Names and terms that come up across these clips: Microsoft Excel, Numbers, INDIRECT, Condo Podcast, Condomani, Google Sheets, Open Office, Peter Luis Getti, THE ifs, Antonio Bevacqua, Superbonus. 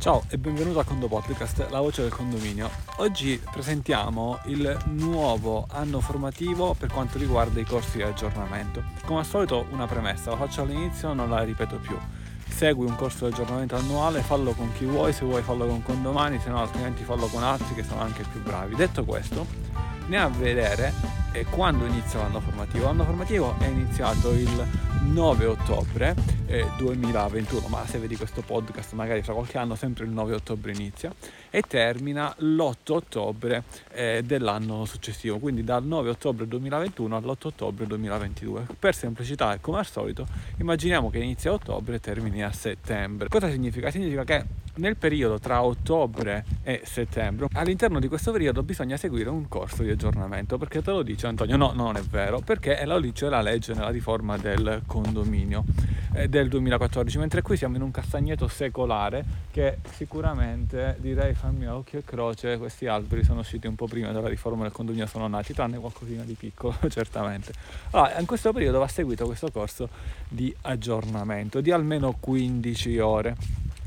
Ciao e benvenuto a Condo Podcast, la voce del condominio. Oggi presentiamo il nuovo anno formativo per quanto riguarda i corsi di aggiornamento. Come al solito una premessa, la faccio all'inizio, non la ripeto più. Segui un corso di aggiornamento annuale, fallo con chi vuoi, se vuoi fallo con Condomani, se no altrimenti fallo con altri che sono anche più bravi. Detto questo, andiamo a vedere quando inizia l'anno formativo. L'anno formativo è iniziato il 9 ottobre 2021, ma se vedi questo podcast magari fra qualche anno sempre il 9 ottobre inizia e termina l'8 ottobre dell'anno successivo, quindi dal 9 ottobre 2021 all'8 ottobre 2022. Per semplicità e come al solito immaginiamo che inizia a ottobre e termini a settembre. Cosa significa? Significa che nel periodo tra ottobre e settembre, all'interno di questo periodo bisogna seguire un corso di aggiornamento, perché te lo dice Antonio. No, non è vero, perché lo dice la legge nella riforma del condominio del 2014, mentre qui siamo in un castagneto secolare che sicuramente, direi, fammi a occhio e croce, questi alberi sono usciti un po' prima della riforma del condominio, sono nati, tranne qualcosina di piccolo certamente. Allora, in questo periodo va seguito questo corso di aggiornamento di almeno 15 ore.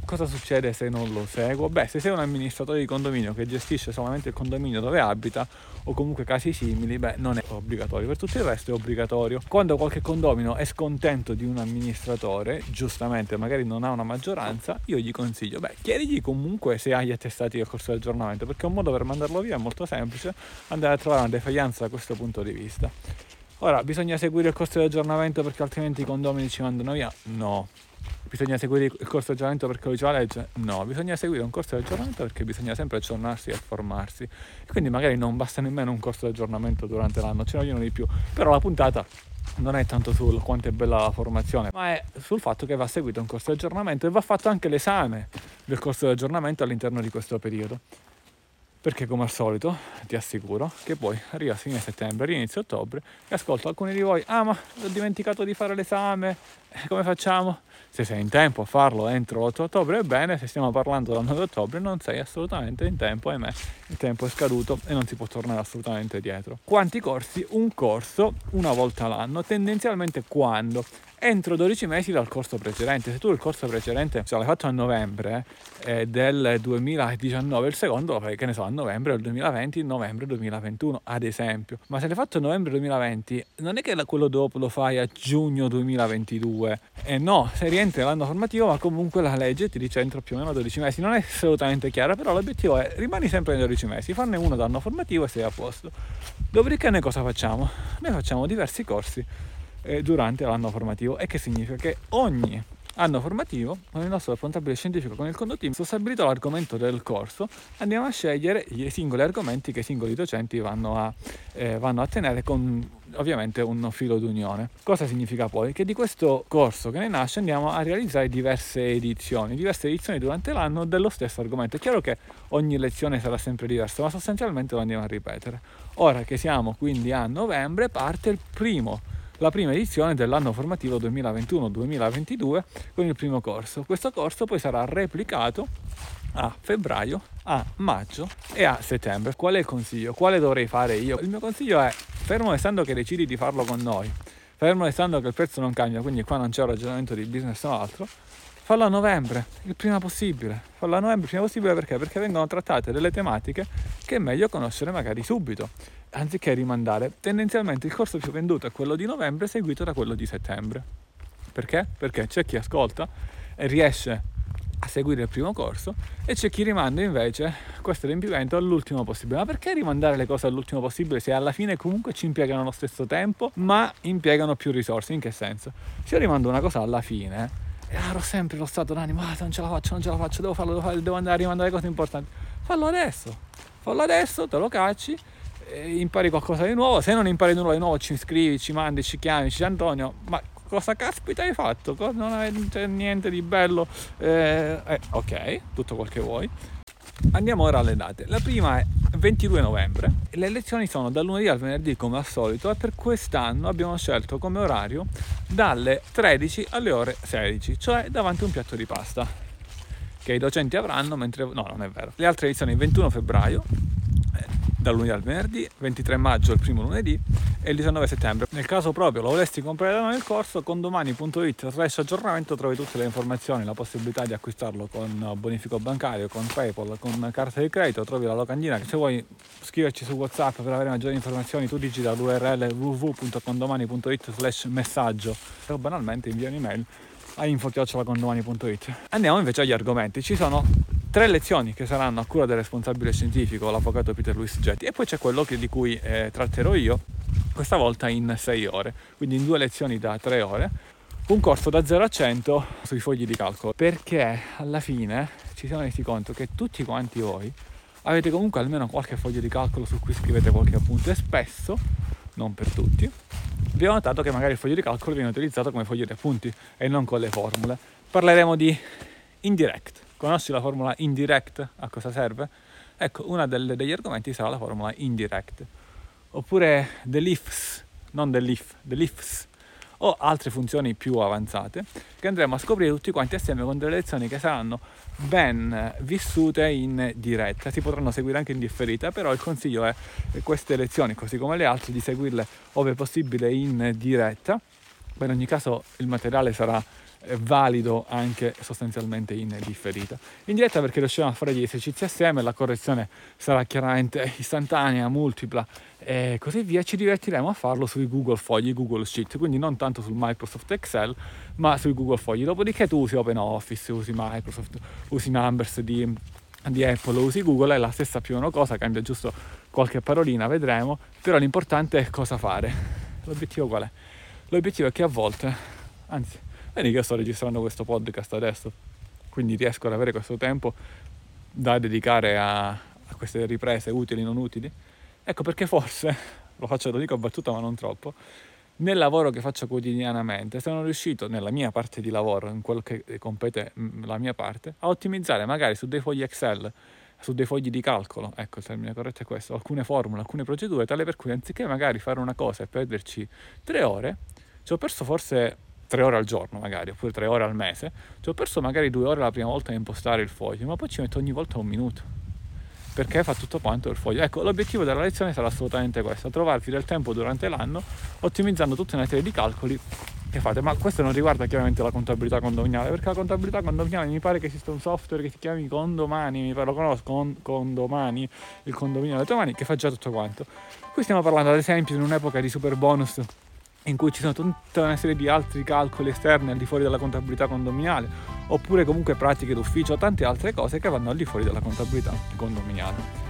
Cosa succede se non lo seguo? Beh, se sei un amministratore di condominio che gestisce solamente il condominio dove abita o comunque casi simili, beh, non è obbligatorio. Per tutto il resto è obbligatorio. Quando qualche condomino è scontento di un amministratore, giustamente, magari non ha una maggioranza, io gli consiglio, beh, chiedigli comunque se ha gli attestati del corso di aggiornamento, perché un modo per mandarlo via è molto semplice, andare a trovare una defaglianza da questo punto di vista. Ora, bisogna seguire il corso di aggiornamento perché altrimenti i condomini ci mandano via? No. Bisogna seguire il corso di aggiornamento perché lo dice la legge? No, bisogna seguire un corso di aggiornamento perché bisogna sempre aggiornarsi e formarsi. Quindi magari non basta nemmeno un corso di aggiornamento durante l'anno, ce ne vogliono di più. Però la puntata non è tanto sul quanto è bella la formazione, ma è sul fatto che va seguito un corso di aggiornamento e va fatto anche l'esame del corso di aggiornamento all'interno di questo periodo. Perché come al solito ti assicuro che poi arriva a fine settembre, inizio ottobre e ascolto alcuni di voi: ah, ma ho dimenticato di fare l'esame, come facciamo? Se sei in tempo a farlo entro l'8 ottobre è bene, se stiamo parlando del 9 ottobre non sei assolutamente in tempo, ahimè, il tempo è scaduto e non si può tornare assolutamente dietro. Quanti corsi? Un corso una volta l'anno, tendenzialmente quando? Entro 12 mesi dal corso precedente. Se tu il corso precedente l'hai fatto a novembre del 2019, il secondo lo fai, che ne so, a novembre del 2020, novembre 2021 ad esempio. Ma se l'hai fatto a novembre 2020, non è che quello dopo lo fai a giugno 2022. No, se rientri nell'anno formativo, ma comunque la legge ti dice entro più o meno 12 mesi. Non è assolutamente chiara, però l'obiettivo è rimani sempre nei 12 mesi, farne uno d'anno formativo e sei a posto. Dopodiché noi cosa facciamo? Noi facciamo diversi corsi durante l'anno formativo, e che significa che ogni anno formativo con il nostro responsabile scientifico, con il condo team, stabilito l'argomento del corso, andiamo a scegliere i singoli argomenti che i singoli docenti vanno a tenere, con ovviamente un filo d'unione. Cosa significa poi? Che di questo corso che ne nasce andiamo a realizzare diverse edizioni durante l'anno dello stesso argomento. È chiaro che ogni lezione sarà sempre diversa, ma sostanzialmente lo andiamo a ripetere. Ora che siamo quindi a novembre, parte la prima edizione dell'anno formativo 2021-2022 con il primo corso. Questo corso poi sarà replicato a febbraio, a maggio e a settembre. Qual è il consiglio? Quale dovrei fare io? Il mio consiglio è, fermo restando che decidi di farlo con noi, fermo restando che il prezzo non cambia, quindi qua non c'è un ragionamento di business o altro, fallo a novembre il prima possibile. Fallo a novembre il prima possibile perché? Perché vengono trattate delle tematiche che è meglio conoscere magari subito, anziché rimandare. Tendenzialmente il corso più venduto è quello di novembre, seguito da quello di settembre. Perché? Perché c'è chi ascolta e riesce a seguire il primo corso e c'è chi rimanda invece questo riempimento all'ultimo possibile. Ma perché rimandare le cose all'ultimo possibile se alla fine comunque ci impiegano lo stesso tempo ma impiegano più risorse? In che senso? Se io rimando una cosa alla fine ero sempre lo stato d'animo, non ce la faccio, devo farlo, devo andare a rimandare cose importanti. Fallo adesso, te lo cacci, impari qualcosa di nuovo. Se non impari nulla di nuovo ci iscrivi, ci mandi, ci chiami, ci dici: Antonio, ma cosa caspita hai fatto? Non c'è niente di bello. Ok, tutto quel che vuoi. Andiamo ora alle date. La prima è 22 novembre. Le lezioni sono dal lunedì al venerdì come al solito, e per quest'anno abbiamo scelto come orario dalle 13 alle ore 16, cioè davanti a un piatto di pasta che i docenti avranno mentre... No, non è vero. Le altre lezioni 21 febbraio, dal lunedì al venerdì, 23 maggio il primo lunedì e il 19 settembre. Nel caso proprio lo volessi comprare da noi il corso, condomani.it/aggiornamento trovi tutte le informazioni, la possibilità di acquistarlo con bonifico bancario, con PayPal, con carta di credito, trovi la locandina. Se vuoi scriverci su WhatsApp per avere maggiori informazioni tu digita l'url www.condomani.it/messaggio o banalmente invia un'email a info@condomani.it. Andiamo invece agli argomenti. Ci sono 3 lezioni che saranno a cura del responsabile scientifico, l'avvocato Peter Luis Getti, e poi c'è quello di cui tratterò io, questa volta in 6 ore, quindi in 2 lezioni da 3 ore, un corso da 0 a 100 sui fogli di calcolo, perché alla fine ci siamo resi conto che tutti quanti voi avete comunque almeno qualche foglio di calcolo su cui scrivete qualche appunto, e spesso, non per tutti, abbiamo notato che magari il foglio di calcolo viene utilizzato come foglio di appunti e non con le formule. Parleremo di INDIRECT. Conosci la formula INDIRECT? A cosa serve? Ecco, uno degli argomenti sarà la formula INDIRECT. Oppure THE ifs, non THE ifs, o altre funzioni più avanzate che andremo a scoprire tutti quanti assieme con delle lezioni che saranno ben vissute in diretta. Si potranno seguire anche in differita, però il consiglio è queste lezioni, così come le altre, di seguirle ove possibile in diretta. In ogni caso il materiale sarà valido anche sostanzialmente in differita. In diretta perché riusciamo a fare gli esercizi assieme, la correzione sarà chiaramente istantanea, multipla e così via. Ci divertiremo a farlo sui Google fogli, Google Sheets, quindi non tanto sul Microsoft Excel ma sui Google fogli. Dopodiché tu usi Open Office, usi Microsoft, usi Numbers di Apple, usi Google, è la stessa più o meno cosa, cambia giusto qualche parolina, vedremo, però l'importante è cosa fare. L'obiettivo qual è? L'obiettivo è che a volte, anzi, vedi che io sto registrando questo podcast adesso, quindi riesco ad avere questo tempo da dedicare a queste riprese utili, non utili. Ecco perché forse, lo dico a battuta ma non troppo, nel lavoro che faccio quotidianamente sono riuscito, nella mia parte di lavoro, in quello che compete la mia parte, a ottimizzare magari su dei fogli Excel, su dei fogli di calcolo, ecco il termine corretto è questo, alcune formule, alcune procedure, tale per cui anziché magari fare una cosa e perderci 3 ore, ci ho perso forse 3 ore al giorno magari, oppure 3 ore al mese, ci ho perso magari 2 ore la prima volta a impostare il foglio, ma poi ci metto ogni volta 1 minuto, perché fa tutto quanto il foglio. Ecco, l'obiettivo della lezione sarà assolutamente questo, trovarvi del tempo durante l'anno, ottimizzando tutta una serie di calcoli che fate, ma questo non riguarda chiaramente la contabilità condominiale, perché la contabilità condominiale mi pare che esista un software che si chiami Condomani, mi pare, lo conosco, Condomani, il condominio delle tue mani, che fa già tutto quanto. Qui stiamo parlando ad esempio in un'epoca di super bonus, in cui ci sono tutta una serie di altri calcoli esterni al di fuori della contabilità condominiale, oppure comunque pratiche d'ufficio, tante altre cose che vanno al di fuori della contabilità condominiale.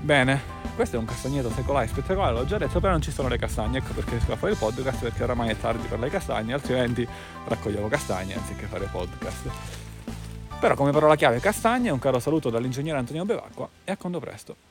Bene, questo è un castagneto secolare spettacolare, l'ho già detto, però non ci sono le castagne, ecco perché riesco a fare il podcast, perché oramai è tardi per le castagne, altrimenti raccoglievo castagne anziché fare podcast. Però come parola chiave castagne, un caro saluto dall'ingegnere Antonio Bevacqua e a condo presto.